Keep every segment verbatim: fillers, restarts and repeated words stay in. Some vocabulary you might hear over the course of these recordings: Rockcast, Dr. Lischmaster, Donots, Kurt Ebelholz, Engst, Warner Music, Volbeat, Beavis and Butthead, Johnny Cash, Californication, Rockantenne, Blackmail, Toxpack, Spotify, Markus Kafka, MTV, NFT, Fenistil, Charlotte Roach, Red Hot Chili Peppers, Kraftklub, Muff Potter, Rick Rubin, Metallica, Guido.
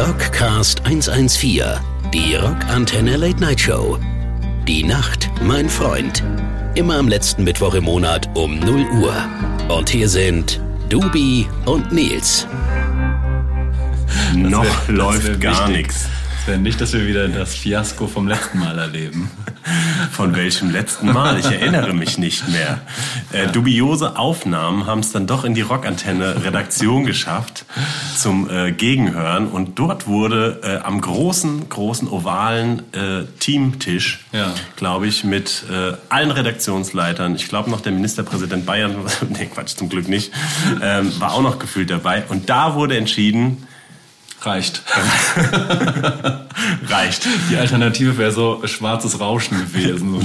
Rockcast hundertvierzehn, die Rockantenne Late Night Show. Die Nacht, mein Freund. Immer am letzten Mittwoch im Monat um null Uhr. Und hier sind Dubi und Nils. Noch wär, läuft gar nichts. Es wäre nicht, dass wir wieder das Fiasko vom letzten Mal erleben. Von welchem letzten Mal? Ich erinnere mich nicht mehr. Äh, dubiose Aufnahmen haben es dann doch in die Rockantenne-Redaktion geschafft zum äh, Gegenhören. Und dort wurde äh, am großen, großen ovalen äh, Teamtisch, ja. glaube ich, mit äh, allen Redaktionsleitern, ich glaube noch der Ministerpräsident Bayern, nee Quatsch, zum Glück nicht, äh, war auch noch gefühlt dabei. Und da wurde entschieden, Reicht. Reicht. Die Alternative wäre so schwarzes Rauschen gewesen.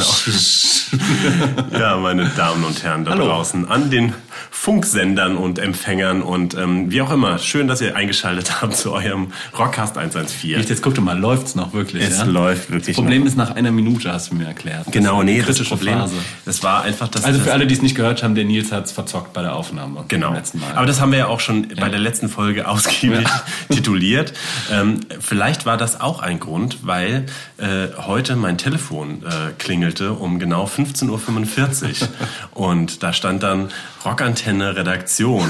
Ja, meine Damen und Herren da Hallo. Draußen an den Funksendern und Empfängern und ähm, wie auch immer. Schön, dass ihr eingeschaltet habt zu eurem Rockcast hundertvierzehn. Echt, jetzt guck doch mal, läuft's noch wirklich? Es ja? läuft wirklich. Das Problem noch. Ist nach einer Minute, hast du mir erklärt. Das genau, nee, kritische das Problem, Phase. Das war einfach das. Also für alle, die es nicht gehört haben, der Nils hat's verzockt bei der Aufnahme. Genau. Beim letzten Mal. Aber das haben wir ja auch schon ja. bei der letzten Folge ausgiebig ja. tituliert. Ähm, vielleicht war das auch ein Grund, weil äh, heute mein Telefon äh, klingelte um genau fünfzehn Uhr fünfundvierzig und da stand dann Rockantenne Redaktion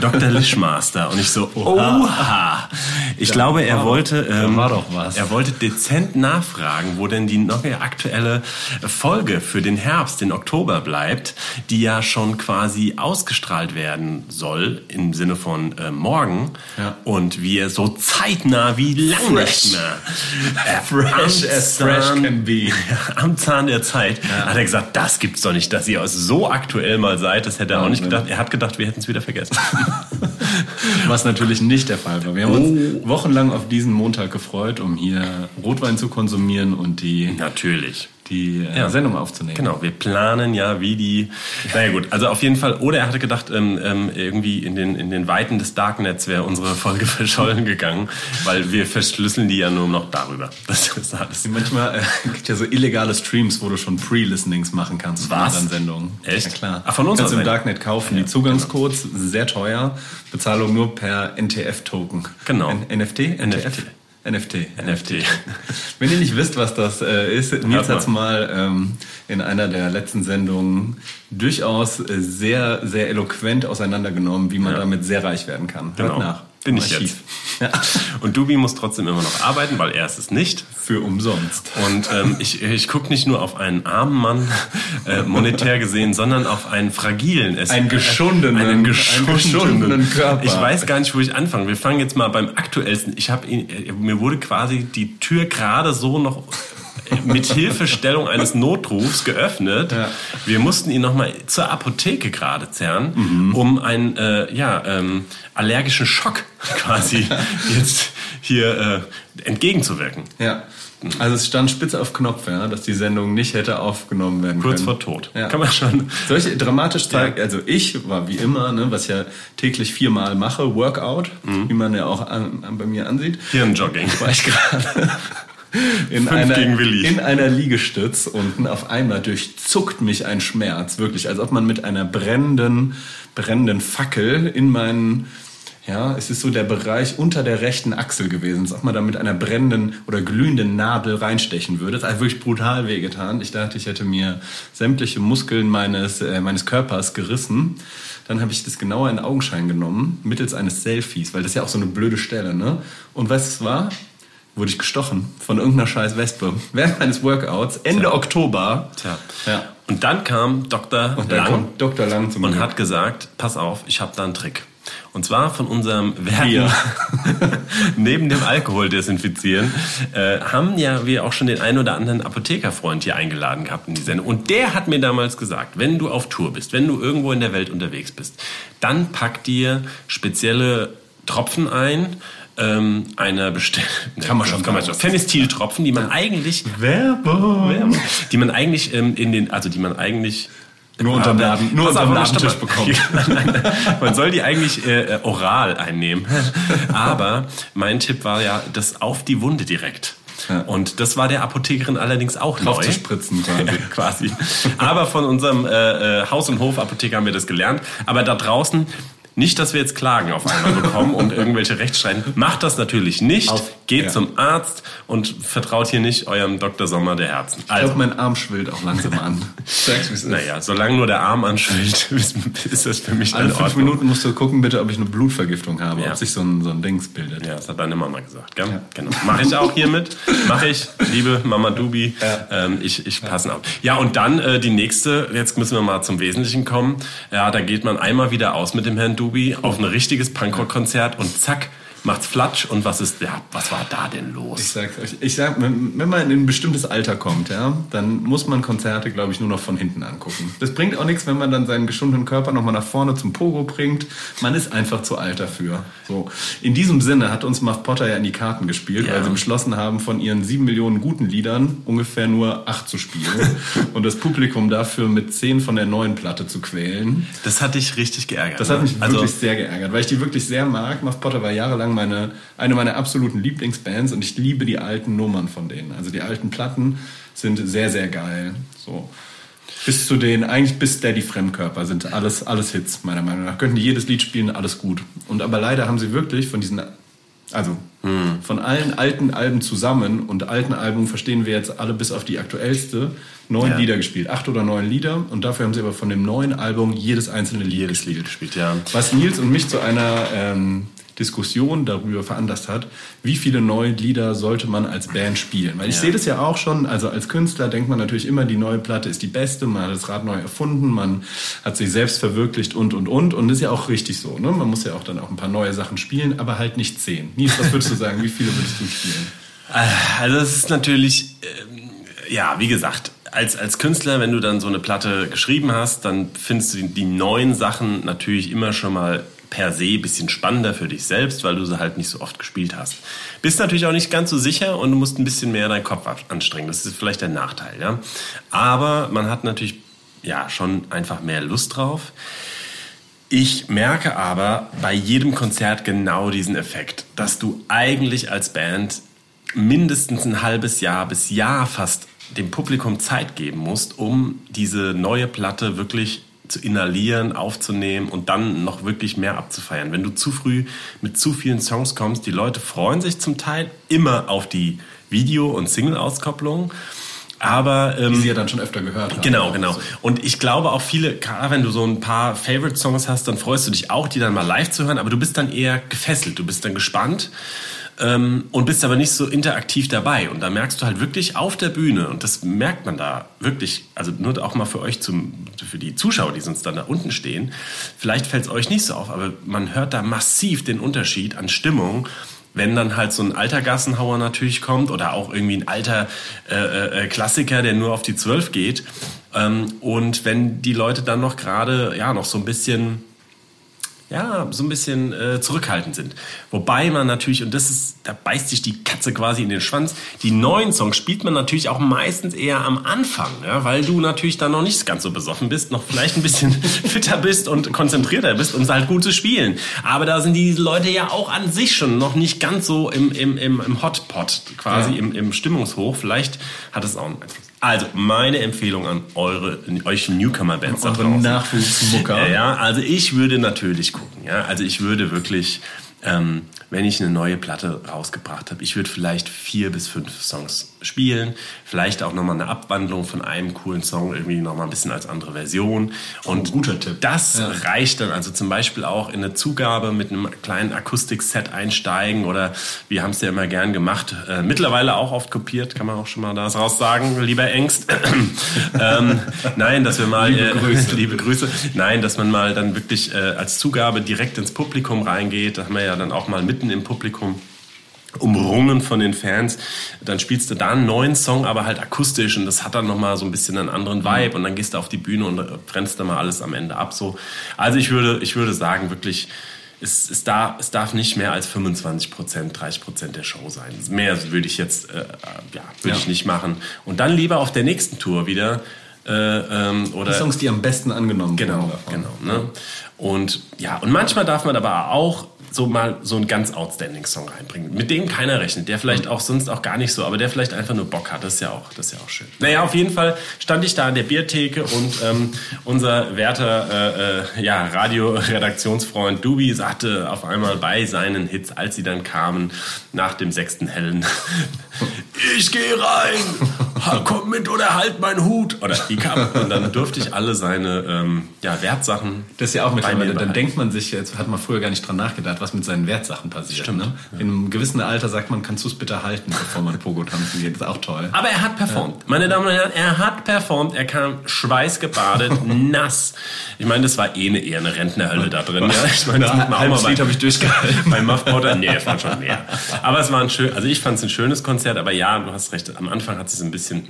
Doktor Lischmaster und ich so oha. Ich ja, glaube, er wollte ähm, war doch was. Er wollte dezent nachfragen, wo denn die noch aktuelle Folge für den Herbst, den Oktober bleibt, die ja schon quasi ausgestrahlt werden soll im Sinne von äh, morgen ja. und wir so zeitnah wie lange nicht mehr. Fresh as fresh can be. Am Zahn der Zeit ja. hat er gesagt, das gibt's doch nicht, dass ihr so aktuell mal seid. Das hätte er ja, auch nicht gedacht. Er hat gedacht, wir hätten es wieder vergessen. Was natürlich nicht der Fall war. Wir haben oh. uns wochenlang auf diesen Montag gefreut, um hier Rotwein zu konsumieren und die natürlich die äh, ja. Sendung aufzunehmen. Genau, wir planen ja wie die... Naja gut, also auf jeden Fall. Oder er hatte gedacht, ähm, ähm, irgendwie in den, in den Weiten des Darknets wäre unsere Folge verschollen gegangen, weil wir verschlüsseln die ja nur noch darüber. Das ist alles. Manchmal äh, gibt es ja so illegale Streams, wo du schon Pre-Listenings machen kannst. Was? Von Sendungen. Echt? Ja, klar. Ach, von uns kannst du im Darknet kaufen. Ja, die Zugangscodes, genau. Sehr teuer. Bezahlung nur per N T F-Token. Genau. N- N F T? N T F? N F T. N F T. Wenn ihr nicht wisst, was das äh, ist, Nils hat es mal ähm, in einer der letzten Sendungen durchaus äh, sehr, sehr eloquent auseinandergenommen, wie man ja. damit sehr reich werden kann. Hört genau. nach. Bin ich jetzt. Ja. Und Dubi muss trotzdem immer noch arbeiten, weil er ist es nicht. Für umsonst. Und ähm, ich, ich gucke nicht nur auf einen armen Mann, äh, monetär gesehen, sondern auf einen fragilen. Es, einen geschundenen. Einen geschundenen, einen geschundenen Körper. Ich weiß gar nicht, wo ich anfange. Wir fangen jetzt mal beim aktuellsten. Ich hab ihn, mir wurde quasi die Tür gerade so noch... mit Hilfestellung eines Notrufs geöffnet. Ja. Wir mussten ihn nochmal zur Apotheke gerade zerren, mhm. um einen äh, ja, ähm, allergischen Schock quasi jetzt hier äh, entgegenzuwirken. Ja. Also es stand spitze auf Knopf, ja, dass die Sendung nicht hätte aufgenommen werden Kurz können. Kurz vor Tod. Ja. Kann man schon. Solche dramatisch zeigen. Ja. Also ich war wie immer, ne, was ich ja täglich viermal mache, Workout, mhm. wie man ja auch an, an, bei mir ansieht. Hirnjogging. War ich gerade. In einer, in einer Liegestütz unten auf einmal durchzuckt mich ein Schmerz, wirklich, als ob man mit einer brennenden, brennenden Fackel in meinen, ja, es ist so der Bereich unter der rechten Achsel gewesen, als ob man da mit einer brennenden oder glühenden Nadel reinstechen würde. Das hat wirklich brutal wehgetan. Ich dachte, ich hätte mir sämtliche Muskeln meines, äh, meines Körpers gerissen. Dann habe ich das genauer in Augenschein genommen, mittels eines Selfies, weil das ist ja auch so eine blöde Stelle, ne? Und was es war? Wurde ich gestochen von irgendeiner scheiß Wespe während meines Workouts Ende Tja. Oktober. Tja. Ja. Und dann kam Doktor und dann Lang, kommt Doktor Lang zum und Glück. Hat gesagt, pass auf, ich habe da einen Trick. Und zwar von unserem Werten, neben dem Alkohol desinfizieren, äh, haben ja wir auch schon den einen oder anderen Apothekerfreund hier eingeladen gehabt in die Sendung. Und der hat mir damals gesagt, wenn du auf Tour bist, wenn du irgendwo in der Welt unterwegs bist, dann pack dir spezielle Tropfen ein, Ähm, eine bestellten kann man schon, kann man schon. Fenistil-Tropfen, die man eigentlich Werbung, Werbung, die man eigentlich ähm, in den, also die man eigentlich nur unterm Laden, nur unterm Ladentisch bekommt. Man soll die eigentlich äh, oral einnehmen, aber mein Tipp war ja, das auf die Wunde direkt. Ja. Und das war der Apothekerin allerdings auch neu. Aufzuspritzen quasi. quasi. Aber von unserem äh, Haus- und Hof-Apotheker haben wir das gelernt. Aber da draußen Nicht, dass wir jetzt Klagen auf einmal bekommen und irgendwelche Rechtsstreiten. Macht das natürlich nicht. Auf, Geht ja. zum Arzt und vertraut hier nicht eurem Doktor Sommer der Herzen. Also. Ich glaube, mein Arm schwillt auch langsam an. Sag's, wie es ist. Naja, solange nur der Arm anschwillt, ist das für mich Alle in Ordnung. Alle fünf Minuten musst du gucken, bitte, ob ich eine Blutvergiftung habe, ja. ob sich so ein, so ein Dings bildet. Ja, das hat deine Mama gesagt. Gell? Ja. Genau. Mache ich auch hiermit. Mache ich, liebe Mama Dubi. Ja. Ähm, ich ich ja. passe auf. Ja, und dann äh, die nächste. Jetzt müssen wir mal zum Wesentlichen kommen. Ja, da geht man einmal wieder aus mit dem Herrn Dubi auf ein richtiges Punkrock-Konzert und zack, macht's Flatsch. Und was ist, ja, was war da denn los? Ich sag's euch, ich sag, wenn man in ein bestimmtes Alter kommt, ja, dann muss man Konzerte, glaube ich, nur noch von hinten angucken. Das bringt auch nichts, wenn man dann seinen geschundenen Körper nochmal nach vorne zum Pogo bringt. Man ist einfach zu alt dafür. So. In diesem Sinne hat uns Muff Potter ja in die Karten gespielt, ja. weil sie beschlossen haben, von ihren sieben Millionen guten Liedern ungefähr nur acht zu spielen und das Publikum dafür mit zehn von der neuen Platte zu quälen. Das hat dich richtig geärgert. Das hat mich also, wirklich sehr geärgert, weil ich die wirklich sehr mag. Muff Potter war jahrelang Meine, eine meiner absoluten Lieblingsbands und ich liebe die alten Nummern von denen. Also die alten Platten sind sehr, sehr geil. So. Bis zu den, eigentlich bis Daddy Fremdkörper sind alles, alles Hits, meiner Meinung nach. Könnten die jedes Lied spielen, alles gut. Und aber leider haben sie wirklich von diesen, also hm. von allen alten Alben zusammen, und alten Alben verstehen wir jetzt alle bis auf die aktuellste, neun ja. Lieder gespielt. Acht oder neun Lieder. Und dafür haben sie aber von dem neuen Album jedes einzelne Lied jedes gespielt. Lied gespielt ja. Was Nils und mich zu einer... Ähm, Diskussion darüber veranlasst hat, wie viele neue Lieder sollte man als Band spielen. Weil ich ja. sehe das ja auch schon, also als Künstler denkt man natürlich immer, die neue Platte ist die beste, man hat das Rad neu erfunden, man hat sich selbst verwirklicht und, und, und. Und das ist ja auch richtig so, ne? Man muss ja auch dann auch ein paar neue Sachen spielen, aber halt nicht zehn. Nils, was würdest du sagen, wie viele würdest du spielen? Also es ist natürlich, äh, ja, wie gesagt, Als, als Künstler, wenn du dann so eine Platte geschrieben hast, dann findest du die, die neuen Sachen natürlich immer schon mal per se ein bisschen spannender für dich selbst, weil du sie halt nicht so oft gespielt hast. Bist natürlich auch nicht ganz so sicher und du musst ein bisschen mehr deinen Kopf anstrengen. Das ist vielleicht der Nachteil, ja. Aber man hat natürlich ja schon einfach mehr Lust drauf. Ich merke aber bei jedem Konzert genau diesen Effekt, dass du eigentlich als Band mindestens ein halbes Jahr bis Jahr fast dem Publikum Zeit geben musst, um diese neue Platte wirklich zu inhalieren, aufzunehmen und dann noch wirklich mehr abzufeiern. Wenn du zu früh mit zu vielen Songs kommst, die Leute freuen sich zum Teil immer auf die Video- und Single-Auskopplung, aber... Ähm, die sie ja dann schon öfter gehört haben. Genau, genau. Und ich glaube auch viele, gerade wenn du so ein paar Favorite-Songs hast, dann freust du dich auch, die dann mal live zu hören, aber du bist dann eher gefesselt, du bist dann gespannt ähm, und bist aber nicht so interaktiv dabei. Und da merkst du halt wirklich auf der Bühne, und das merkt man da wirklich, also nur auch mal für euch, zum, für die Zuschauer, die sonst dann da unten stehen, vielleicht fällt es euch nicht so auf, aber man hört da massiv den Unterschied an Stimmung, wenn dann halt so ein alter Gassenhauer natürlich kommt oder auch irgendwie ein alter äh, äh, Klassiker, der nur auf die zwölf geht. Ähm, und wenn die Leute dann noch gerade, ja, noch so ein bisschen, ja, so ein bisschen äh, zurückhaltend sind. Wobei man natürlich, und das ist, da beißt sich die Katze quasi in den Schwanz, die neuen Songs spielt man natürlich auch meistens eher am Anfang, ja, weil du natürlich dann noch nicht ganz so besoffen bist, noch vielleicht ein bisschen fitter bist und konzentrierter bist, um es halt gut zu spielen. Aber da sind die Leute ja auch an sich schon noch nicht ganz so im, im, im, im Hotpot, quasi ja. im, im Stimmungshoch. Vielleicht hat es auch einen Einfluss. Also, meine Empfehlung an eure, euch Newcomer-Bands da draußen. Nachwuchsmucker. Ja, also ich würde natürlich gucken. Ja, also ich würde wirklich, ähm, wenn ich eine neue Platte rausgebracht habe, ich würde vielleicht vier bis fünf Songs spielen. Vielleicht auch nochmal eine Abwandlung von einem coolen Song, irgendwie nochmal ein bisschen als andere Version. Und oh, guter Tipp. Das ja. reicht dann. Also zum Beispiel auch in eine Zugabe mit einem kleinen Akustikset einsteigen, oder wir haben es ja immer gern gemacht. Äh, mittlerweile auch oft kopiert, kann man auch schon mal das raus sagen, lieber Engst. ähm, nein, dass wir mal... Liebe Grüße. Äh, liebe Grüße. Nein, dass man mal dann wirklich äh, als Zugabe direkt ins Publikum reingeht. Da haben wir ja dann auch mal mitten im Publikum umrungen von den Fans, dann spielst du da einen neuen Song, aber halt akustisch, und das hat dann nochmal so ein bisschen einen anderen Vibe, und dann gehst du auf die Bühne und brennst dann mal alles am Ende ab. So. Also ich würde, ich würde sagen, wirklich, es, es, darf, es darf nicht mehr als fünfundzwanzig Prozent, dreißig Prozent der Show sein. Mehr würde ich jetzt äh, ja, würde ja. ich nicht machen. Und dann lieber auf der nächsten Tour wieder. Äh, ähm, oder die Songs, die am besten angenommen werden. Genau, genau. Ne? Und, ja, und manchmal darf man aber auch so mal so einen ganz outstanding Song reinbringen, mit dem keiner rechnet, der vielleicht auch sonst auch gar nicht so, aber der vielleicht einfach nur Bock hat, das ist ja auch, das ist ja auch schön. Naja, auf jeden Fall stand ich da an der Biertheke und ähm, unser werter äh, äh, ja, Radioredaktionsfreund Dubi sagte auf einmal bei seinen Hits, als sie dann kamen, nach dem sechsten Hellen, ich gehe rein, komm mit oder halt meinen Hut. Oder die kamen und dann durfte ich alle seine ähm, ja, Wertsachen. Das ist ja auch mittlerweile, dann denkt man sich, jetzt hat man früher gar nicht dran nachgedacht, was mit seinen Wertsachen passiert. Stimmt. Ne? Ja. In einem gewissen Alter sagt man, kannst du es bitte halten, bevor man Pogo tanzen geht. Das ist auch toll. Aber er hat performt. Ja. Meine Damen und Herren, er hat performt. Er kam schweißgebadet, nass. Ich meine, das war eh eine, eher eine Rentnerhölle da drin. Ja? Ich meine, das muss man auch mal Lied habe ich durchgehalten. Bei Muff Potter, nee, es waren schon mehr. Aber es war ein schön, also ich fand es ein schönes Konzert, aber ja, du hast recht, am Anfang hat es ein bisschen...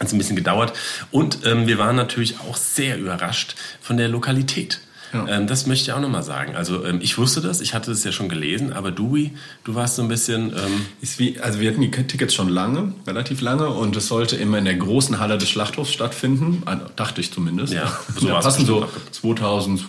Hat es ein bisschen gedauert. Und ähm, wir waren natürlich auch sehr überrascht von der Lokalität. Ja. Ähm, das möchte ich auch nochmal sagen. Also ähm, ich wusste das, ich hatte das ja schon gelesen, aber Dewey, du warst so ein bisschen... Ähm ist wie, also wir hatten die Tickets schon lange, relativ lange, und es sollte immer in der großen Halle des Schlachthofs stattfinden, also, dachte ich zumindest. Ja, so da passen so zweitausend,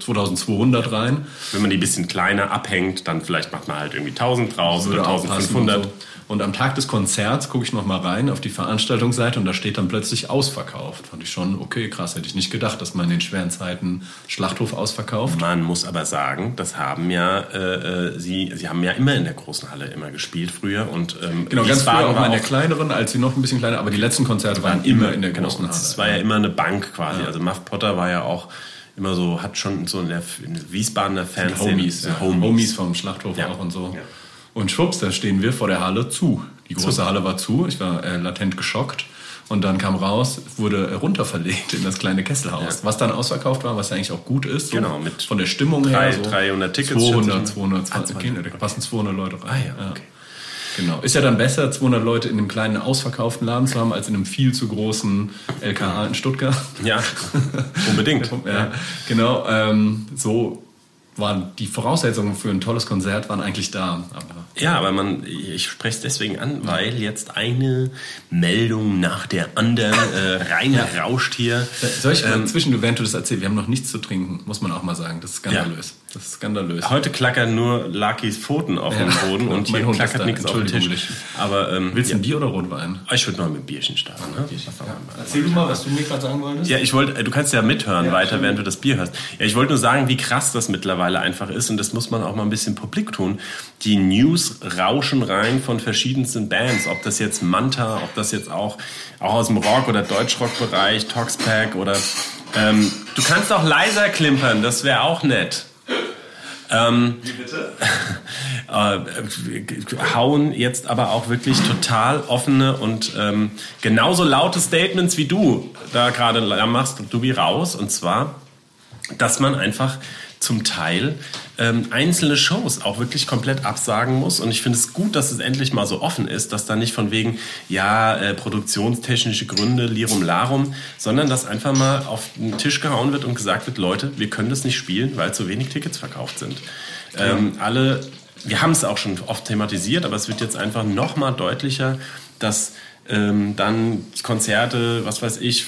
zweitausendzweihundert rein. Wenn man die ein bisschen kleiner abhängt, dann vielleicht macht man halt irgendwie tausend draus oder eintausendfünfhundert. Und am Tag des Konzerts gucke ich nochmal rein auf die Veranstaltungsseite und da steht dann plötzlich ausverkauft. Fand ich schon, okay, krass, hätte ich nicht gedacht, dass man in den schweren Zeiten Schlachthof ausverkauft. Man muss aber sagen, das haben ja, äh, sie, sie haben ja immer in der großen Halle immer gespielt früher. Und, ähm, genau, ganz früher auch mal in der kleineren, als sie noch ein bisschen kleiner, aber die letzten Konzerte waren immer in der großen Halle. Es war ja immer eine Bank quasi, ja. Also Muff Potter war ja auch... immer so, hat schon so in der Wiesbadener Fans Homies, ja. Homies. Homies vom Schlachthof ja. auch und so. Ja. Und schwupps, da stehen wir vor der Halle zu. Die große zu. Halle war zu, ich war äh, latent geschockt. Und dann kam raus, wurde runterverlegt in das kleine Kesselhaus, ja. was dann ausverkauft war, was ja eigentlich auch gut ist. So genau, mit von der Stimmung drei, her. So dreihundert Tickets. zweihundert, zweihundertzwanzig, okay, da passen zweihundert Leute rein. Ah, ja, okay. Ja. Genau. Ist ja dann besser, zweihundert Leute in einem kleinen ausverkauften Laden zu haben, als in einem viel zu großen L K H in Stuttgart. Ja, unbedingt. Ja, genau, ähm, so waren die Voraussetzungen für ein tolles Konzert waren eigentlich da. Aber ja, aber man, ich spreche es deswegen an, weil jetzt eine Meldung nach der anderen äh, reinrauscht hier. Soll ich ähm, zwischen, während du das erzählst, wir haben noch nichts zu trinken, muss man auch mal sagen. Das ist skandalös. Ja. Das ist skandalös. Heute klackern nur Lakis Pfoten auf ja. dem Boden und, und hier Hund klackert nichts auf den Tisch. Aber, ähm, willst du ja. ein Bier oder Rotwein? Ich würde noch mit einem Bierchen starten. Ne? Bierchen. Ja. Erzähl du mal, was du mir gerade sagen wolltest. Ja, ich wollte, du kannst ja mithören ja, weiter, schön. Während du das Bier hörst. Ja, ich wollte nur sagen, wie krass das mittlerweile einfach ist und das muss man auch mal ein bisschen publik tun. Die News rauschen rein von verschiedensten Bands, ob das jetzt Manta, ob das jetzt auch, auch aus dem Rock- oder Deutschrock-Bereich, Toxpack oder... Ähm, du kannst auch leiser klimpern, das wäre auch nett. Ähm, Wie bitte? Äh, hauen jetzt aber auch wirklich total offene und ähm, genauso laute Statements wie du da gerade machst, Dubi, raus. Und zwar, dass man einfach zum Teil ähm, einzelne Shows auch wirklich komplett absagen muss. Und ich finde es gut, dass es endlich mal so offen ist, dass da nicht von wegen, ja, äh, produktionstechnische Gründe, Lirum Larum, sondern dass einfach mal auf den Tisch gehauen wird und gesagt wird, Leute, wir können das nicht spielen, weil zu wenig Tickets verkauft sind. Ähm, alle, wir haben es auch schon oft thematisiert, aber es wird jetzt einfach noch mal deutlicher, dass... Ähm, dann Konzerte, was weiß ich,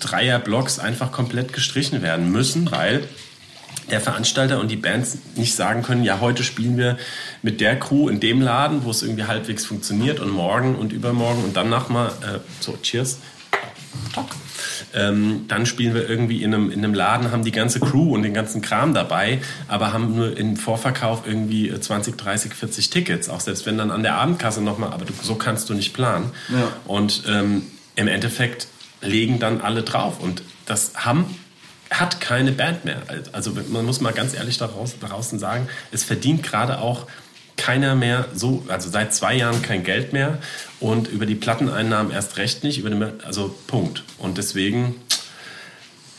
Dreierblocks einfach komplett gestrichen werden müssen, weil der Veranstalter und die Bands nicht sagen können, ja, heute spielen wir mit der Crew in dem Laden, wo es irgendwie halbwegs funktioniert und morgen und übermorgen und dann nochmal, äh, so, cheers, ähm, dann spielen wir irgendwie in einem, in einem Laden, haben die ganze Crew und den ganzen Kram dabei, aber haben nur im Vorverkauf irgendwie zwanzig, dreißig, vierzig Tickets, auch selbst wenn dann an der Abendkasse nochmal, aber du, so kannst du nicht planen. Ja. Und ähm, im Endeffekt legen dann alle drauf und das haben hat keine Band mehr. Also man muss mal ganz ehrlich da draußen sagen, es verdient gerade auch keiner mehr so, also seit zwei Jahren kein Geld mehr und über die Platteneinnahmen erst recht nicht, über den, also Punkt. Und deswegen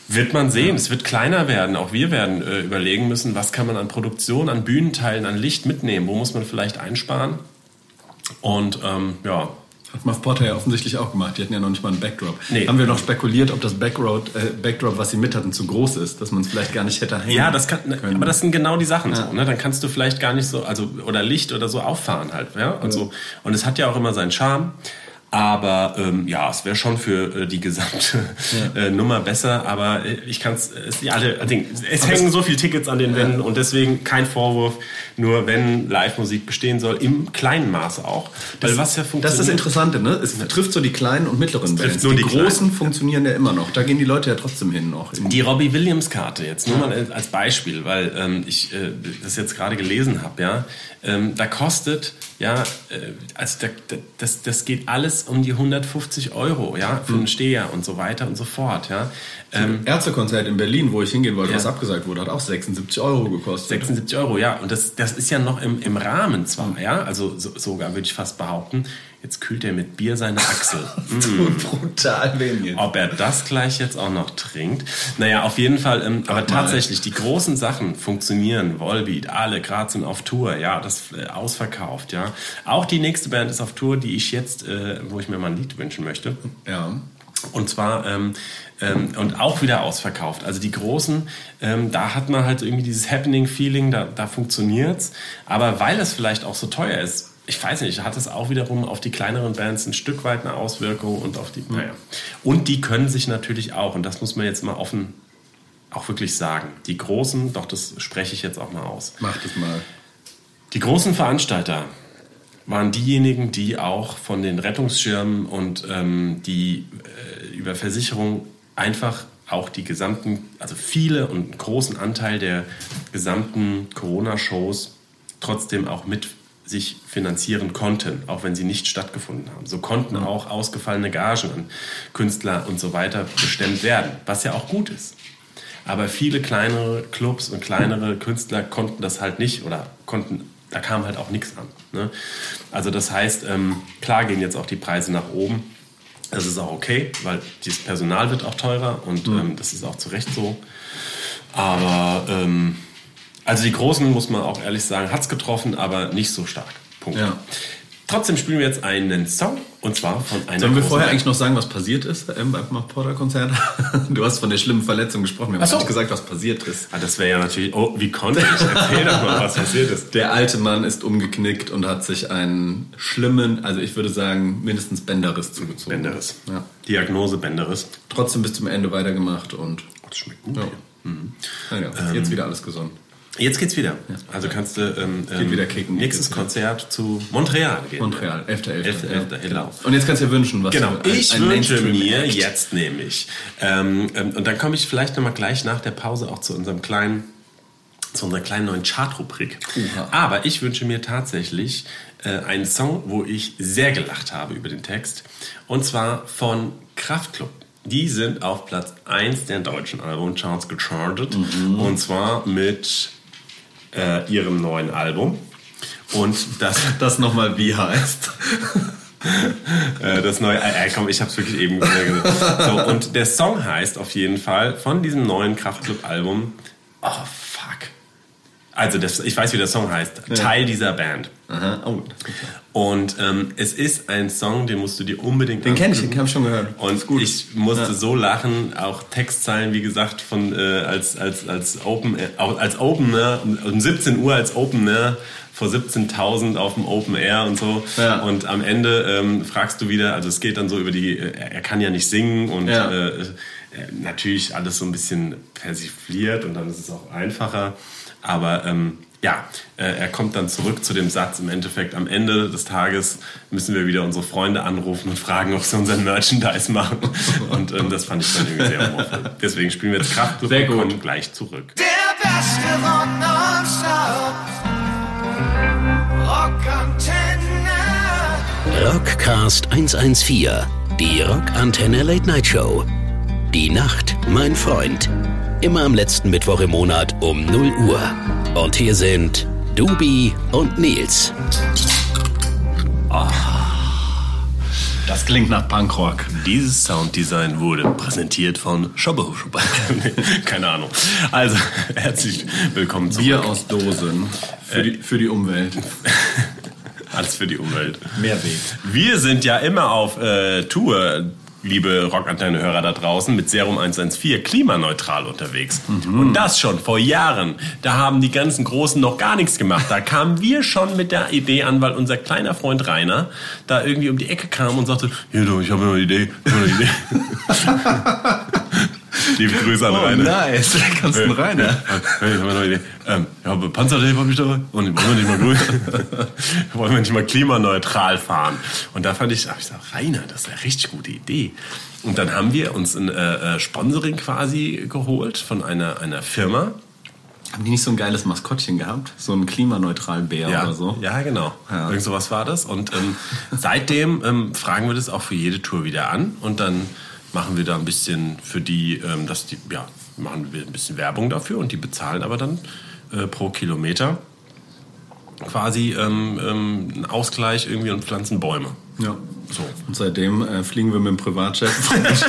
wird man sehen, ja. Es wird kleiner werden, auch wir werden äh, überlegen müssen, was kann man an Produktion, an Bühnenteilen, an Licht mitnehmen, wo muss man vielleicht einsparen und ähm, ja, hat Muff Potter ja offensichtlich auch gemacht. Die hatten ja noch nicht mal einen Backdrop. Nee. Haben wir noch spekuliert, ob das Backroad, äh, Backdrop, was sie mit hatten, zu groß ist, dass man es vielleicht gar nicht hätte hängen ja, das kann, können. Aber das sind genau die Sachen. Ja. So, ne? Dann kannst du vielleicht gar nicht so, also oder Licht oder so auffahren halt. Ja? Und, ja. So. Und es hat ja auch immer seinen Charme. Aber ähm, ja, es wäre schon für äh, die gesamte ja. äh, Nummer besser. Aber ich kann es... Ja, es hängen so viele Tickets an den ja. Wänden und deswegen kein Vorwurf. Nur wenn Live-Musik bestehen soll, im kleinen Maße auch. Weil das, was ja funktioniert, das ist das Interessante, ne? Es trifft so die kleinen und mittleren Bands. Die, die großen kleinen. Funktionieren ja immer noch. Da gehen die Leute ja trotzdem hin noch. Die Robbie Williams-Karte jetzt, nur mal als Beispiel, weil ähm, ich äh, das jetzt gerade gelesen habe, ja. Ähm, da kostet, ja, äh, also da, da, das, das geht alles um die hundertfünfzig Euro, ja, für einen Steher und so weiter und so fort, ja. Ähm, Ärztekonzert in Berlin, wo ich hingehen wollte, ja. was abgesagt wurde, hat auch sechsundsiebzig Euro gekostet. sechsundsiebzig Euro, ja. Und das, das ist ja noch im, im Rahmen zwar, ja, also so, sogar würde ich fast behaupten, jetzt kühlt er mit Bier seine Achsel. mm. Brutal wenig. Ob er das gleich jetzt auch noch trinkt? Naja, auf jeden Fall, ähm, aber mal. tatsächlich, die großen Sachen funktionieren. Volbeat, alle, Graz sind auf Tour, ja, das äh, ausverkauft, ja. Auch die nächste Band ist auf Tour, die ich jetzt, äh, wo ich mir mal ein Lied wünschen möchte. Ja. Und zwar, ähm, ähm, und auch wieder ausverkauft. Also die Großen, ähm, da hat man halt irgendwie dieses Happening-Feeling, da, da funktioniert's. Aber weil es vielleicht auch so teuer ist, ich weiß nicht, hat es auch wiederum auf die kleineren Bands ein Stück weit eine Auswirkung und auf die, naja. Und die können sich natürlich auch, und das muss man jetzt mal offen auch wirklich sagen, die Großen, doch das spreche ich jetzt auch mal aus. Macht es mal. Die großen Veranstalter waren diejenigen, die auch von den Rettungsschirmen und ähm, die äh, über Versicherung einfach auch die gesamten, also viele und einen großen Anteil der gesamten Corona-Shows trotzdem auch mit sich finanzieren konnten, auch wenn sie nicht stattgefunden haben. So konnten auch ausgefallene Gagen an Künstler und so weiter bestimmt werden, was ja auch gut ist. Aber viele kleinere Clubs und kleinere Künstler konnten das halt nicht oder konnten da kam halt auch nichts an. Ne? Also das heißt, ähm, klar gehen jetzt auch die Preise nach oben. Das ist auch okay, weil das Personal wird auch teurer und mhm. ähm, das ist auch zu Recht so. Aber ähm, also die Großen, muss man auch ehrlich sagen, hat es getroffen, aber nicht so stark. Punkt. Ja. Trotzdem spielen wir jetzt einen Song und zwar von einer. Sollen wir vorher eigentlich noch sagen, was passiert ist beim Muff Potter Konzert? Du hast von der schlimmen Verletzung gesprochen, wir haben so. nicht gesagt, was passiert ist. Ah, das wäre ja natürlich. Oh, wie konnte ich? Erzähl doch mal, was passiert ist. Der alte Mann ist umgeknickt und hat sich einen schlimmen, also ich würde sagen, mindestens Bänderriss zugezogen. Bänderriss. Ja. Diagnose Bänderriss. Trotzdem bis zum Ende weitergemacht und. Oh, das schmeckt gut. Ja. Mhm. Naja, ähm, jetzt wieder alles gesund. Jetzt geht's wieder. Ja. Also kannst du ähm, ähm, wieder kicken. Nächstes Geht Konzert wieder. Zu Montreal gehen. Montreal, elfter elfter Genau. Und jetzt kannst du dir wünschen, was genau. du... Genau, ich ein wünsche mir echt. Jetzt nämlich. Ähm, ähm, und dann komme ich vielleicht nochmal gleich nach der Pause auch zu unserem kleinen, zu unserer kleinen neuen Chart-Rubrik. Uha. Aber ich wünsche mir tatsächlich äh, einen Song, wo ich sehr gelacht habe über den Text. Und zwar von Kraftklub. Die sind auf Platz eins der deutschen Albumcharts gechartet. Mhm. Und zwar mit... Äh, ihrem neuen Album und das das nochmal wie heißt äh, das neue äh, komm ich hab's wirklich eben gesagt. So, und der Song heißt auf jeden Fall von diesem neuen Kraftklub-Album oh fuck also das, ich weiß wie der Song heißt ja. Teil dieser Band. Aha. Oh, und ähm, es ist ein Song, den musst du dir unbedingt den kenne ich, den habe ich schon gehört. Und gut. ich musste ja. so lachen, auch Textzeilen, wie gesagt, von äh, als als als Open äh, als Opener um siebzehn Uhr als Opener vor siebzehntausend auf dem Open Air und so. Ja. Und am Ende ähm, fragst du wieder, also es geht dann so über die, äh, er kann ja nicht singen und ja. äh, äh, natürlich alles so ein bisschen persifliert und dann ist es auch einfacher, aber ähm, ja, äh, er kommt dann zurück zu dem Satz im Endeffekt, am Ende des Tages müssen wir wieder unsere Freunde anrufen und fragen, ob sie unseren Merchandise machen. Und ähm, das fand ich dann irgendwie sehr humorvoll. Deswegen spielen wir jetzt Kraftklub und kommen gleich zurück. Der beste Rock nonstop, Rockantenne. Rockcast hundertvierzehn, die Rockantenne Late Night Show. Die Nacht, mein Freund. Immer am letzten Mittwoch im Monat um null Uhr. Und hier sind Dubi und Nils. Oh, das klingt nach Punkrock. Dieses Sounddesign wurde präsentiert von Schobbe. Keine Ahnung. Also, herzlich willkommen zurück. Bier aus Dosen für, äh, die, für die Umwelt. Alles für die Umwelt. Mehr Weg. Wir sind ja immer auf äh, Tour. liebe Rockantenne-Hörer da draußen, mit Serum eins eins vier klimaneutral unterwegs. Mhm. Und das schon vor Jahren. Da haben die ganzen Großen noch gar nichts gemacht. Da kamen wir schon mit der Idee an, weil unser kleiner Freund Rainer da irgendwie um die Ecke kam und sagte, hier du, ich habe eine Idee, ich habe eine Idee. Liebe Grüße an oh, Rainer. Nice, da kannst du einen Rainer. Hey, ich habe eine Idee. Ähm, ich habe Panzertape habe ich dabei. Und wollen wir nicht mal grün? Wollen wir nicht mal klimaneutral fahren? Und da fand ich, hab ich gesagt, Rainer, das ist eine richtig gute Idee. Und dann haben wir uns ein äh, Sponsoring quasi geholt von einer, einer Firma. Haben die nicht so ein geiles Maskottchen gehabt? So einen klimaneutralen Bär ja, oder so? Ja, genau. Ja. Irgend sowas war das. Und ähm, seitdem ähm, fragen wir das auch für jede Tour wieder an. Und dann machen wir da ein bisschen für die, ähm, dass die, ja, machen wir ein bisschen Werbung dafür und die bezahlen aber dann äh, pro Kilometer quasi ähm, ähm, einen Ausgleich irgendwie und pflanzen Bäume. Ja. So. Und seitdem äh, fliegen wir mit dem Privatjet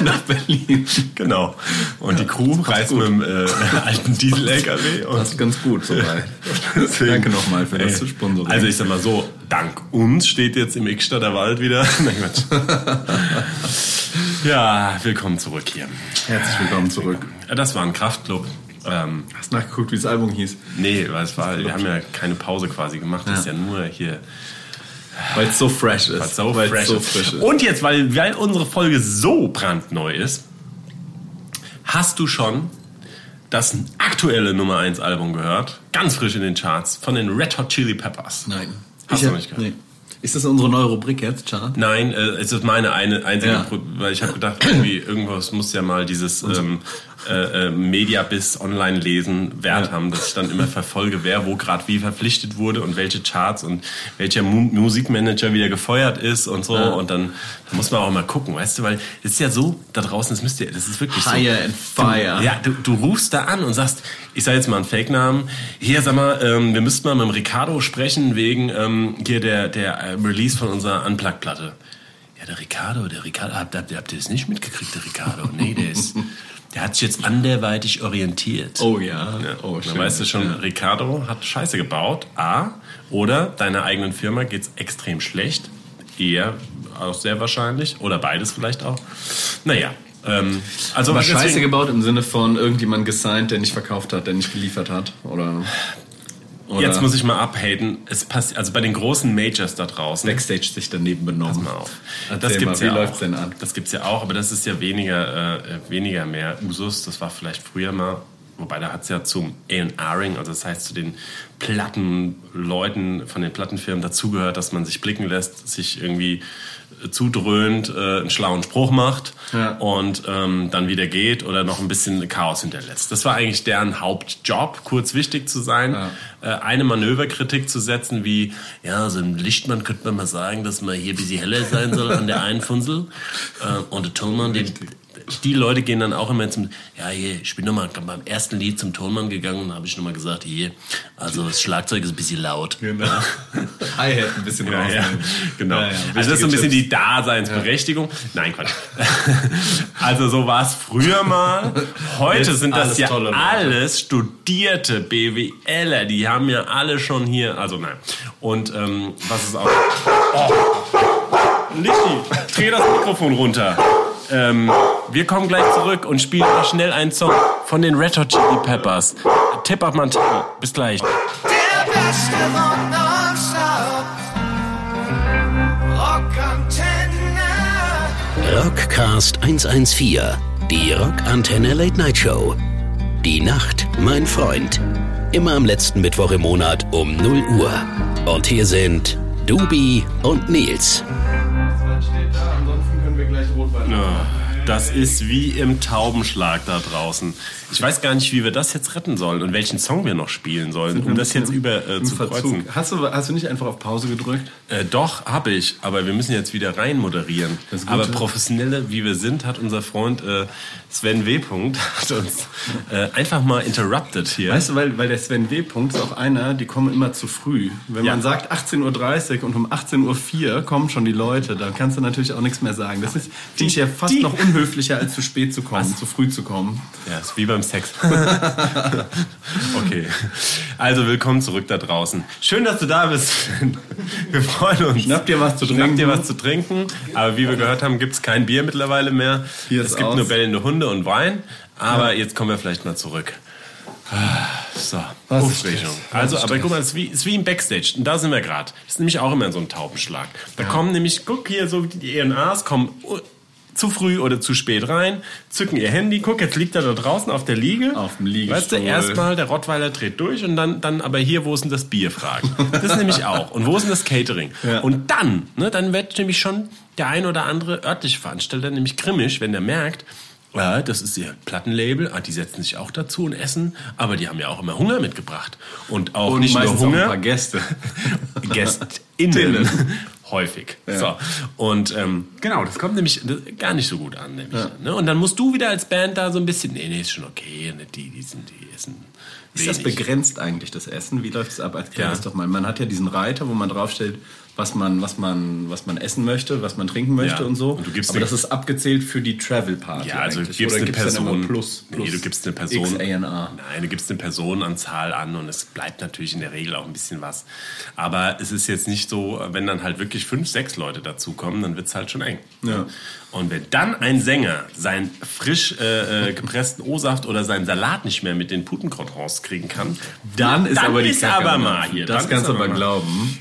nach Berlin. Genau. Und ja, die Crew reist mit dem äh, alten Diesel-L K W. Und das ist ganz gut soweit. Danke nochmal für das zu sponsern. Also ich sag mal so, dank uns steht jetzt im Ickstadter Wald wieder. Nein, Gott. Ja, willkommen zurück hier. Herzlich willkommen zurück. Das war ein Kraftklub. Ähm, Hast du nachgeguckt, wie das Album hieß? Nee, weil es war, wir haben ja keine Pause quasi gemacht. Ja. Das ist ja nur hier. Weil es so fresh ist. So weil es so frisch ist. Und jetzt, weil, weil unsere Folge so brandneu ist, hast du schon das aktuelle Nummer eins Album gehört? Ganz frisch in den Charts von den Red Hot Chili Peppers. Nein. Hast ich du hab, nicht gehört? Nee. Ist das unsere neue Rubrik jetzt, Charlotte? Nein, äh, es ist meine eine einzige, ja. Pro- weil ich habe gedacht, irgendwie irgendwas muss ja mal dieses ähm, äh, äh, Media-Biss online lesen Wert ja. haben, dass ich dann immer verfolge, wer wo gerade wie verpflichtet wurde und welche Charts und welcher Mu- Musikmanager wieder gefeuert ist und so. Ja. Und dann muss man auch mal gucken, weißt du, weil es ist ja so, da draußen, das müsst ihr, das ist wirklich Higher so. And fire. Du, ja, du, du rufst da an und sagst, ich sage jetzt mal einen Fake-Namen, hier sag mal, ähm, wir müssten mal mit dem Ricardo sprechen wegen ähm, hier der, der Release von unserer Unplugged-Platte. Ja, der Ricardo, der Ricardo, habt, habt, habt ihr das nicht mitgekriegt, der Ricardo? Nee, der ist, der hat sich jetzt anderweitig orientiert. Oh ja, ja. Oh, schön. Dann weißt du schon, ja. Ricardo hat Scheiße gebaut, A, oder deiner eigenen Firma geht's extrem schlecht, eher auch sehr wahrscheinlich, oder beides vielleicht auch. Naja. Ähm, also war Scheiße deswegen gebaut im Sinne von irgendjemand gesigned, der nicht verkauft hat, der nicht geliefert hat, oder... Oder jetzt muss ich mal abhaten. Es passt, also bei den großen Majors da draußen. Backstage sich daneben benommen. Pass mal auf. Erzähl das gibt's mal, wie ja läuft's auch denn an? Das gibt's ja auch, aber das ist ja weniger, äh, weniger mehr Usus. Das war vielleicht früher mal. Wobei da hat's ja zum A und R-Ring, also das heißt zu den Plattenleuten von den Plattenfirmen dazugehört, dass man sich blicken lässt, sich irgendwie zudröhnt, äh, einen schlauen Spruch macht ja. und ähm, dann wieder geht oder noch ein bisschen Chaos hinterlässt. Das war eigentlich deren Hauptjob, kurz wichtig zu sein, ja. äh, eine Manöverkritik zu setzen, wie, ja, so ein Lichtmann könnte man mal sagen, dass man hier ein bisschen heller sein soll an der einen Funzel äh, und der Tonmann, den... Die Leute gehen dann auch immer zum, ja, hier, ich bin nochmal beim ersten Lied zum Tonmann gegangen und habe ich nochmal gesagt, hier, also das Schlagzeug ist ein bisschen laut. Genau. Hi-Hat ein bisschen raus. Ja, ja. Genau. Ja, ja. Also das ist so ein bisschen die Daseinsberechtigung. Ja. Nein, Quatsch. Also so war es früher mal. Heute sind das ja alles studierte BWLer. Die haben ja alle schon hier, also nein. Und ähm, was ist auch... Oh. Lichi, dreh das Mikrofon runter. Ähm, wir kommen gleich zurück und spielen noch schnell einen Song von den Red Hot Chili Peppers. Tipp ab Mantel. Bis gleich. Der Beste von Nonstop. Rockantenne. Rockcast eins eins vier. Die Rockantenne Late Night Show. Die Nacht, mein Freund. Immer am letzten Mittwoch im Monat um null Uhr. Und hier sind Dubi und Nils. Ja, das ist wie im Taubenschlag da draußen. Ich weiß gar nicht, wie wir das jetzt retten sollen und welchen Song wir noch spielen sollen, um das jetzt über äh, zu kreuzen. Hast du, hast du nicht einfach auf Pause gedrückt? Äh, doch, habe ich, aber wir müssen jetzt wieder rein moderieren. Aber professionelle, wie wir sind, hat unser Freund äh, Sven W. hat uns äh, einfach mal interrupted hier. Weißt du, weil, weil der Sven W. ist auch einer, die kommen immer zu früh. Wenn ja. man sagt achtzehn Uhr dreißig und um achtzehn Uhr vier kommen schon die Leute, dann kannst du natürlich auch nichts mehr sagen. Das ist die, ja fast die, noch unbekannt. unhöflicher, als zu spät zu kommen, was? zu früh zu kommen. Ja, ist wie beim Sex. Okay. Also willkommen zurück da draußen. Schön, dass du da bist. Wir freuen uns. Schnapp dir was zu trinken. Schnapp dir was zu trinken. Aber wie wir gehört haben, gibt es kein Bier mittlerweile mehr. Bier ist es gibt aus. Nur bellende Hunde und Wein. Aber ja. Jetzt kommen wir vielleicht mal zurück. So, was Aufregung. Also, aber guck mal, es ist, wie, es ist wie im Backstage. Und da sind wir gerade. Das ist nämlich auch immer in so einem Taubenschlag. Da ja. kommen nämlich, guck hier, so die E N As kommen zu früh oder zu spät rein, zücken ihr Handy, guck, jetzt liegt er da draußen auf der Liege. Auf dem Liegestuhl. Weißt du, erstmal der Rottweiler dreht durch und dann, dann aber hier, wo ist denn das Bier, fragen. Das nämlich auch. Und wo ist denn das Catering? Ja. Und dann, ne, dann wird nämlich schon der ein oder andere örtliche Veranstalter nämlich grimmig, wenn der merkt, ja, das ist ihr Plattenlabel, ah, die setzen sich auch dazu und essen, aber die haben ja auch immer Hunger mitgebracht. Und auch und nicht nur Hunger, auch ein paar Gäste. GästInnen. Häufig. Ja. So. Und ähm, genau, das kommt nämlich das, gar nicht so gut an. Nämlich, ja. ne? Und dann musst du wieder als Band da so ein bisschen, nee, nee, ist schon okay, die, die sind, die essen wenig. Ist das begrenzt eigentlich, das Essen? Wie läuft es ab? Erklär das doch mal. Man hat ja diesen Reiter, wo man draufstellt, was man, was man, was man essen möchte, was man trinken möchte ja. und so. Und du gibst aber das ist abgezählt für die Travel-Party. Ja, also eigentlich. Gibst Oder eine gibst Person, dann immer plus, plus nee, du gibst eine Person. X A N A. Nein, du gibst eine Personenzahl an und es bleibt natürlich in der Regel auch ein bisschen was. Aber es ist jetzt nicht so, wenn dann halt wirklich fünf, sechs Leute dazukommen, dann wird es halt schon eng. Ja. Und wenn dann ein Sänger seinen frisch äh, gepressten O-Saft oder seinen Salat nicht mehr mit den Putenkrotons kriegen kann, dann, dann ist aber die ist Kacke aber mal hier. Das kannst du aber mal. glauben.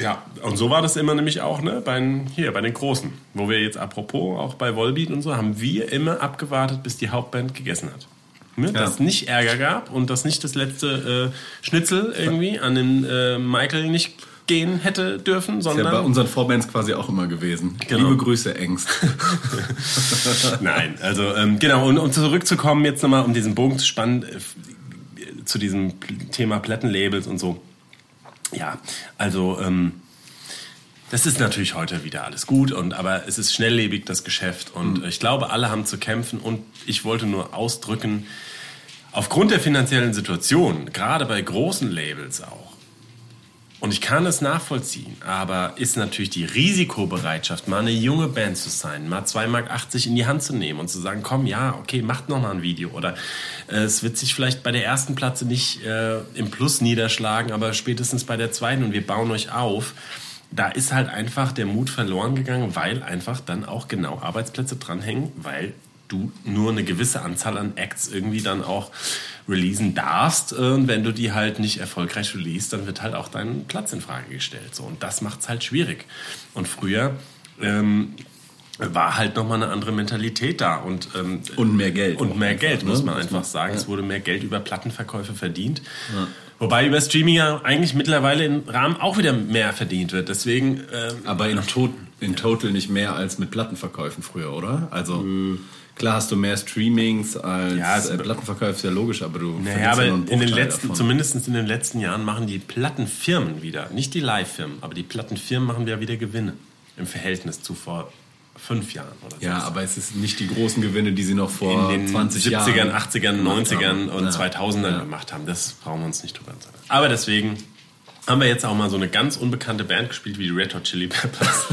Ja, und so war das immer nämlich auch ne, bei, hier, bei den Großen. Wo wir jetzt apropos auch bei Volbeat und so, haben wir immer abgewartet, bis die Hauptband gegessen hat. Ne, ja. Dass es nicht Ärger gab und dass nicht das letzte äh, Schnitzel irgendwie an den äh, Michael nicht gehen hätte dürfen, sondern... Das ist ja bei unseren Vorbands quasi auch immer gewesen. Genau. Liebe Grüße, Engst. Nein, also ähm, genau, und um zurückzukommen jetzt nochmal, um diesen Bogen zu spannen, äh, zu diesem Thema Plattenlabels und so. Ja, also ähm, das ist natürlich heute wieder alles gut, und aber es ist schnelllebig, das Geschäft. Und mhm. ich glaube, alle haben zu kämpfen. Und ich wollte nur ausdrücken, aufgrund der finanziellen Situation, gerade bei großen Labels auch, und ich kann es nachvollziehen, aber ist natürlich die Risikobereitschaft, mal eine junge Band zu sein, mal zwei Mark achtzig in die Hand zu nehmen und zu sagen, komm, ja, okay, macht noch mal ein Video. Oder äh, es wird sich vielleicht bei der ersten Platte nicht äh, im Plus niederschlagen, aber spätestens bei der zweiten und wir bauen euch auf. Da ist halt einfach der Mut verloren gegangen, weil einfach dann auch genau Arbeitsplätze dranhängen, weil du nur eine gewisse Anzahl an Acts irgendwie dann auch releasen darfst. Und wenn du die halt nicht erfolgreich releasest, dann wird halt auch dein Platz in Frage gestellt. So, und das macht es halt schwierig. Und früher ähm, war halt nochmal eine andere Mentalität da. Und, ähm, und mehr Geld. Und mehr Geld, muss man einfach sagen. Ja. Es wurde mehr Geld über Plattenverkäufe verdient. Ja. Wobei über Streaming ja eigentlich mittlerweile im Rahmen auch wieder mehr verdient wird. Deswegen, ähm, aber in, to- in total nicht mehr als mit Plattenverkäufen früher, oder? Also... Mhm. Klar hast du mehr Streamings als ja, äh, Plattenverkauf, ist ja logisch, aber du naja, aber ja in den letzten, zumindest in den letzten Jahren machen die Plattenfirmen wieder, nicht die Live-Firmen, aber die Plattenfirmen machen ja wieder Gewinne im Verhältnis zu vor fünf Jahren oder so. Ja, aber es ist nicht die großen Gewinne, die sie noch vor in den zwanzig siebzigern, Jahren achtzigern, neunzigern und ja. zweitausendern ja. gemacht haben. Das brauchen wir uns nicht drüber zu sagen. Aber deswegen haben wir jetzt auch mal so eine ganz unbekannte Band gespielt wie die Red Hot Chili Peppers.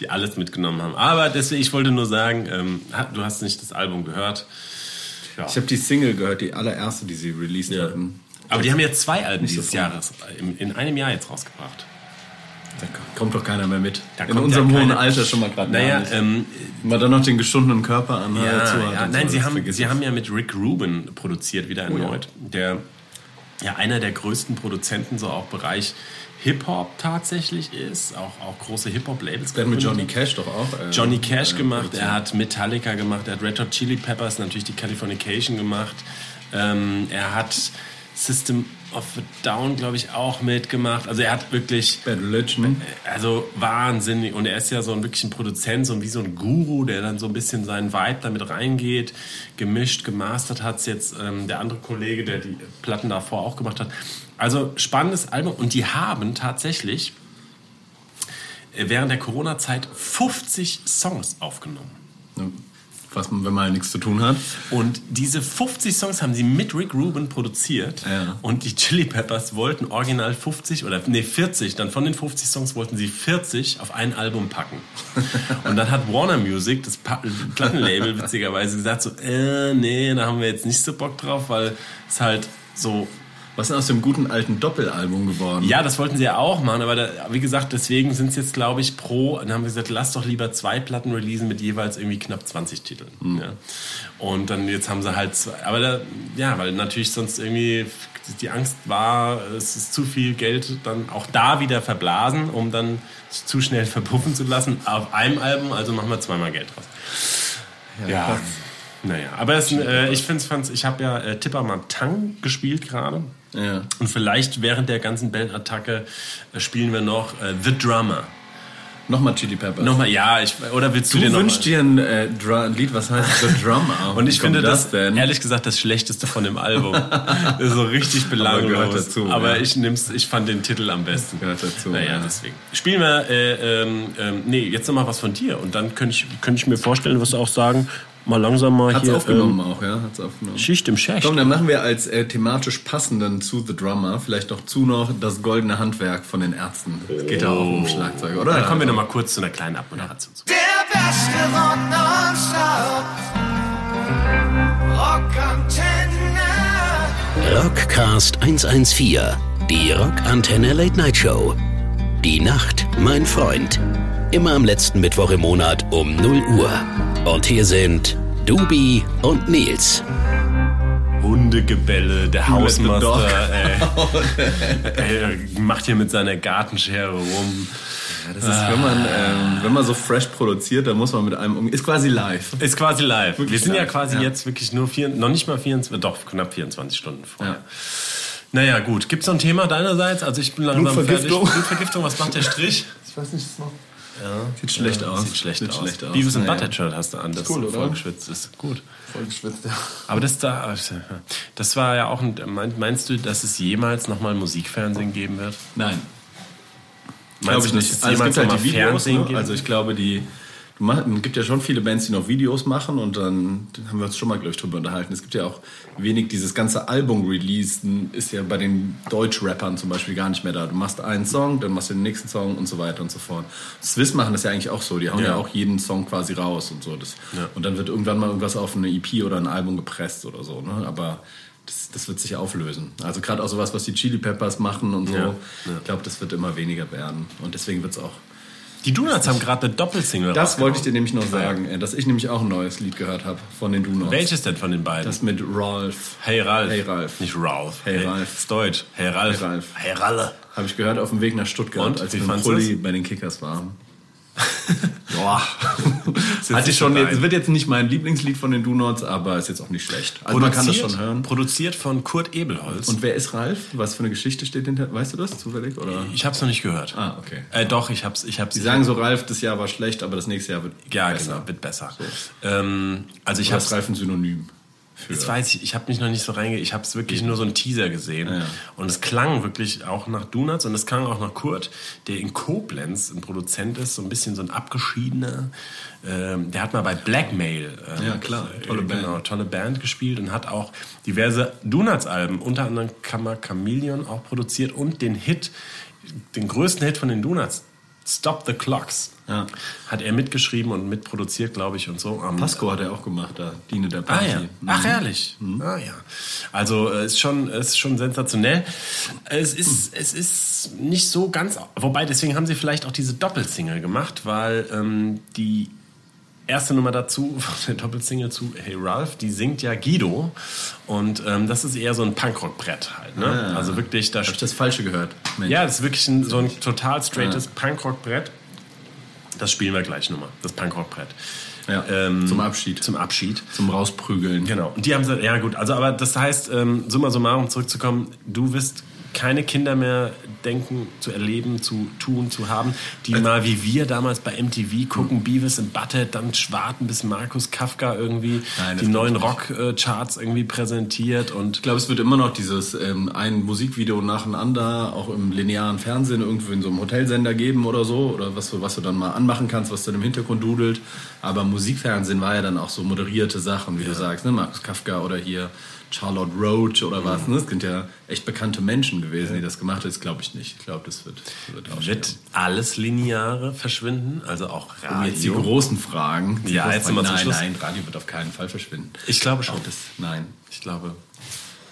Die alles mitgenommen haben. Aber deswegen, ich wollte nur sagen, ähm, du hast nicht das Album gehört. Ja. Ich habe die Single gehört, die allererste, die sie released ja. hatten. Aber die haben ja zwei Alben nicht dieses so Jahres, in, in einem Jahr jetzt rausgebracht. Da kommt doch keiner mehr mit. Da in unserem ja hohen Alter schon mal gerade naja, ähm, mal dann noch den geschundenen Körper an. Ja, ja, ja. Nein, so, sie, haben, sie haben ja mit Rick Rubin produziert, wieder erneut. Oh, ja. Der ja einer der größten Produzenten, so auch Bereich Hip-Hop tatsächlich ist, auch, auch große Hip-Hop-Labels. Der hat mit Johnny Cash doch auch. Äh, Johnny Cash äh, gemacht, er hat Metallica gemacht, er hat Red Hot Chili Peppers, natürlich die Californication gemacht. Ähm, er hat System of a Down, glaube ich, auch mitgemacht. Also er hat wirklich... Bad Religion. Also wahnsinnig. Und er ist ja so ein, wirklich ein Produzent, so wie so ein Guru, der dann so ein bisschen seinen Vibe damit reingeht, gemischt, gemastert hat es jetzt ähm, der andere Kollege, der die Platten davor auch gemacht hat. Also spannendes Album. Und die haben tatsächlich während der Corona-Zeit fünfzig Songs aufgenommen. Ja. was man, wenn man nichts zu tun hat. Und diese fünfzig Songs haben sie mit Rick Rubin produziert. Ja. Und die Chili Peppers wollten original fünfzig oder nee vierzig, dann von den fünfzig Songs wollten sie vierzig auf ein Album packen. Und dann hat Warner Music, das Plattenlabel, witzigerweise gesagt so, äh, nee, da haben wir jetzt nicht so Bock drauf, weil es halt so... Was ist denn aus dem guten alten Doppelalbum geworden? Ja, das wollten sie ja auch machen, aber da, wie gesagt, deswegen sind es jetzt, glaube ich, pro, dann haben wir gesagt, lass doch lieber zwei Platten releasen mit jeweils irgendwie knapp zwanzig Titeln. Mhm. Ja. Und dann jetzt haben sie halt zwei, aber da, ja, weil natürlich sonst irgendwie die Angst war, es ist zu viel Geld dann auch da wieder verblasen, um dann zu schnell verpuffen zu lassen auf einem Album, also machen wir zweimal Geld raus. Ja, ja. Naja, aber es, äh, ich find's, fand's, ich habe ja äh, Tippermann Tang gespielt gerade. Ja. Und vielleicht während der ganzen Bandattacke äh, spielen wir noch äh, The Drummer. Nochmal Chili Peppers. Nochmal, ja. Ich, oder willst du, du dir noch wünschst mal? dir ein, äh, Dr- ein Lied, was heißt The Drummer? Und ich finde das, das ehrlich gesagt, das Schlechteste von dem Album. Ist so richtig belanglos. Aber, dazu, Aber ja. ich, nimm's, ich fand den Titel am besten. Gehört dazu. Naja, ja. deswegen. Spielen wir, äh, ähm, ähm, nee, jetzt nochmal was von dir. Und dann könnte ich, könnt ich mir vorstellen, was du auch sagen. Mal langsam mal Hat's hier... Hat's aufgenommen ähm, auch, ja? Hat's aufgenommen. Schicht im Schacht. Komm, dann machen wir als äh, thematisch passenden zu The Drummer vielleicht doch zu noch das goldene Handwerk von den Ärzten. Das geht ja oh. auch um Schlagzeuger, oder? Dann kommen wir noch mal kurz zu einer kleinen Abmoderation. Der beste Rockantenne. Rockcast hundertvierzehn. Die Rockantenne Late Night Show. Die Nacht, mein Freund. Immer am letzten Mittwoch im Monat um null Uhr. Und hier sind Dubi und Nils. Hundegebelle, der Hausmeister macht hier mit seiner Gartenschere rum. Ja, das ist, ah. wenn, man, ähm, wenn man so fresh produziert, dann muss man mit einem umgehen. Ist quasi live. Ist quasi live. Wirklich Wir sind live. ja quasi ja. jetzt wirklich nur vier, noch nicht mal vierundzwanzig, doch knapp vierundzwanzig Stunden vorher. Ja. Naja, gut. Gibt es noch ein Thema deinerseits? Also ich bin langsam Blutvergiftung. fertig. Blutvergiftung, was macht der Strich? Ich weiß nicht, was macht. Ja, sieht schlecht ja, aus. Sieht schlecht sieht aus. Schlecht aus. Beavis and Butthead Shirt hast du an, das cool, vollgeschwitzt ist. Gut. Vollgeschwitzt, ja. Aber das da, das war ja auch ein, meinst du, dass es jemals nochmal Musikfernsehen geben wird? Nein. Glaube ich nicht. Also es gibt halt die Videos, ne? Also ich glaube, die, es gibt ja schon viele Bands, die noch Videos machen und dann haben wir uns schon mal, glaube ich, drüber unterhalten. Es gibt ja auch wenig, dieses ganze Album-Releasen ist ja bei den Deutsch-Rappern zum Beispiel gar nicht mehr da. Du machst einen Song, dann machst du den nächsten Song und so weiter und so fort. Swiss machen das ja eigentlich auch so. Die hauen ja, ja auch jeden Song quasi raus und so. Das, ja. Und dann wird irgendwann mal irgendwas auf eine E P oder ein Album gepresst oder so. Ne? Aber das, das wird sich auflösen. Also gerade auch sowas, was die Chili Peppers machen und so. Ja. Ja. Ich glaube, das wird immer weniger werden. Und deswegen wird es auch... Die Donots haben gerade eine Doppelsingle. Das wollte ich dir nämlich noch sagen, dass ich nämlich auch ein neues Lied gehört habe von den Donots. Welches denn von den beiden? Das mit Rolf. Hey Ralf. Hey Ralf. Nicht Ralf. Hey, hey Ralf. Das ist deutsch. Hey Ralf. Hey Ralf. Hey Ralle. Habe ich gehört auf dem Weg nach Stuttgart, und? als wir im Pulli bei den Kickers waren. Boah. Hatte ich schon. Es wird jetzt nicht mein Lieblingslied von den Donots, aber ist jetzt auch nicht schlecht. Also man kann das schon hören. Produziert von Kurt Ebelholz. Und wer ist Ralf? Was für eine Geschichte steht hinter? Weißt du das zufällig? Oder? Ich hab's noch nicht gehört. Ah, okay. Äh, doch, ich hab's. Ich hab's Die sagen so, Ralf, das Jahr war schlecht, aber das nächste Jahr wird ja, besser. Ja, genau, wird besser. So. Ähm, also ich hab's Ralf ein Synonym. Jetzt weiß ich, ich habe mich noch nicht so reinge... Ich habe es wirklich nur so einen Teaser gesehen. Ja. Und es klang wirklich auch nach Donuts und es klang auch nach Kurt, der in Koblenz ein Produzent ist, so ein bisschen so ein abgeschiedener. Ähm, der hat mal bei Blackmail ähm, ja, klar. Tolle, äh, Band. Genau, tolle Band gespielt und hat auch diverse Donuts-Alben, unter anderem Kammer Chameleon auch produziert und den Hit, den größten Hit von den Donuts, Stop the Clocks. Ja. Hat er mitgeschrieben und mitproduziert, glaube ich, und so. Pasco hat er auch gemacht, da Diene der Party. Ah, ja. Ach, ehrlich? Mhm. Ah, ja. Also, es ist schon, ist schon sensationell. Es ist, mhm. es ist nicht so ganz... Wobei, deswegen haben sie vielleicht auch diese Doppelsingle gemacht, weil ähm, die erste Nummer dazu, von der Doppelsingle zu Hey Ralph, die singt ja Guido. Und ähm, das ist eher so ein Punkrock-Brett halt. Ne? Ah, also wirklich... Da hab ich das Falsche gehört. Mensch. Ja, das ist wirklich ein, so ein total straightes ah. Punkrock-Brett. Das spielen wir gleich nochmal, das Punkrock-Brett. Ja, ähm, zum Abschied. Zum Abschied. Zum Rausprügeln. Genau. Und die haben gesagt, ja gut, also aber das heißt, ähm, summa summarum zurückzukommen, du wirst keine Kinder mehr denken, zu erleben, zu tun, zu haben, die also, mal wie wir damals bei M T V gucken, Beavis and Butthead, dann schwarten bis Markus Kafka irgendwie nein, die neuen Rock-Charts irgendwie präsentiert. Und ich glaube, es wird immer noch dieses ähm, ein Musikvideo nacheinander auch im linearen Fernsehen irgendwo in so einem Hotelsender geben oder so, oder was, was du dann mal anmachen kannst, was dann im Hintergrund dudelt. Aber Musikfernsehen war ja dann auch so moderierte Sachen, wie ja. du sagst, ne? Markus Kafka oder hier Charlotte Roach oder was. Mhm. Ne? Das sind ja echt bekannte Menschen gewesen, ja. die das gemacht haben. Das glaube ich nicht. Ich glaube, das wird wird, auch wird alles Lineare verschwinden? Also auch Radio? Um jetzt die großen Fragen. Die ja, großen jetzt Fragen. Mal zum nein, Schluss. Nein, Radio wird auf keinen Fall verschwinden. Ich glaube schon. Das, nein, ich glaube...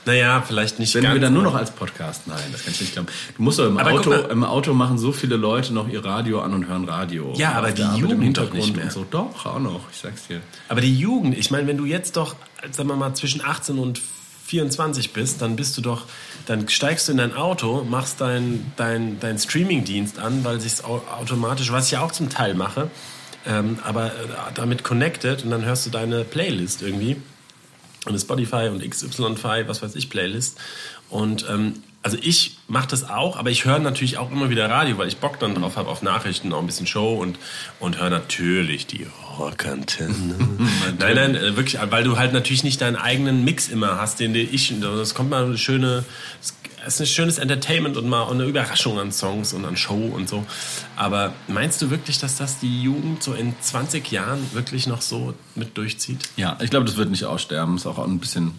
Naja, vielleicht nicht wenn ganz. Wenn wir dann nur noch als Podcast, nein, das kann ich nicht glauben. Du musst doch im aber Auto, im Auto machen so viele Leute noch ihr Radio an und hören Radio. Ja, aber die Jugend im Hintergrund doch nicht mehr. Und so. Doch, auch noch, ich sag's dir. Aber die Jugend, ich meine, wenn du jetzt doch, sagen wir mal, zwischen achtzehn und vierundzwanzig bist, dann bist du doch, dann steigst du in dein Auto, machst deinen dein, dein Streaming-Dienst an, weil sich's automatisch, was ich ja auch zum Teil mache, ähm, aber damit connected und dann hörst du deine Playlist irgendwie. Und eine Spotify und X Y-Fi, was weiß ich, Playlist. Und ähm, also ich mache das auch, aber ich höre natürlich auch immer wieder Radio, weil ich Bock dann drauf habe auf Nachrichten, auch ein bisschen Show und, und höre natürlich die Rockantenne. nein, nein, wirklich, weil du halt natürlich nicht deinen eigenen Mix immer hast, den ich, das kommt mal eine schöne, es ist ein schönes Entertainment und mal eine Überraschung an Songs und an Show und so. Aber meinst du wirklich, dass das die Jugend so in zwanzig Jahren wirklich noch so mit durchzieht? Ja, ich glaube, das wird nicht aussterben. Ist auch ein bisschen...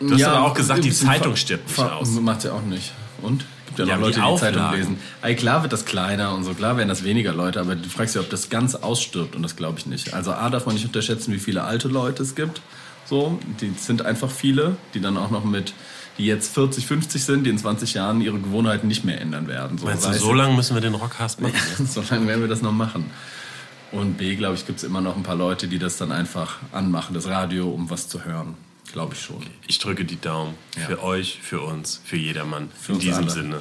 Du hast ja, aber auch gesagt, die Zeitung stirbt nicht aus. Macht sie auch nicht. Und? Gibt ja noch ja, Leute, die, die Zeitung lesen. Ey, klar wird das kleiner und so, klar werden das weniger Leute, aber du fragst ja, ob das ganz ausstirbt und das glaube ich nicht. Also A, darf man nicht unterschätzen, wie viele alte Leute es gibt. So, die sind einfach viele, die dann auch noch mit, die jetzt vierzig, fünfzig sind, die in zwanzig Jahren ihre Gewohnheiten nicht mehr ändern werden. So, meinst du, so lange müssen wir den Rockcast machen? Ja, so lange werden wir das noch machen. Und B, glaube ich, gibt es immer noch ein paar Leute, die das dann einfach anmachen, das Radio, um was zu hören. Glaube ich schon. Okay. Ich drücke die Daumen. Ja. Für euch, für uns, für jedermann. Für in diesem alle. Sinne.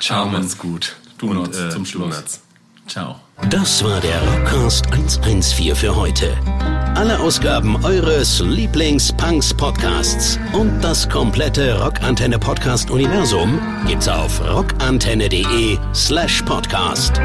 Ciao, macht's gut. Donots äh, zum Schluss. Donots. Ciao. Das war der Rockcast hundertvierzehn für heute. Alle Ausgaben eures Lieblings-Punks-Podcasts und das komplette Rockantenne-Podcast-Universum gibt's auf rockantenne.de slash podcast.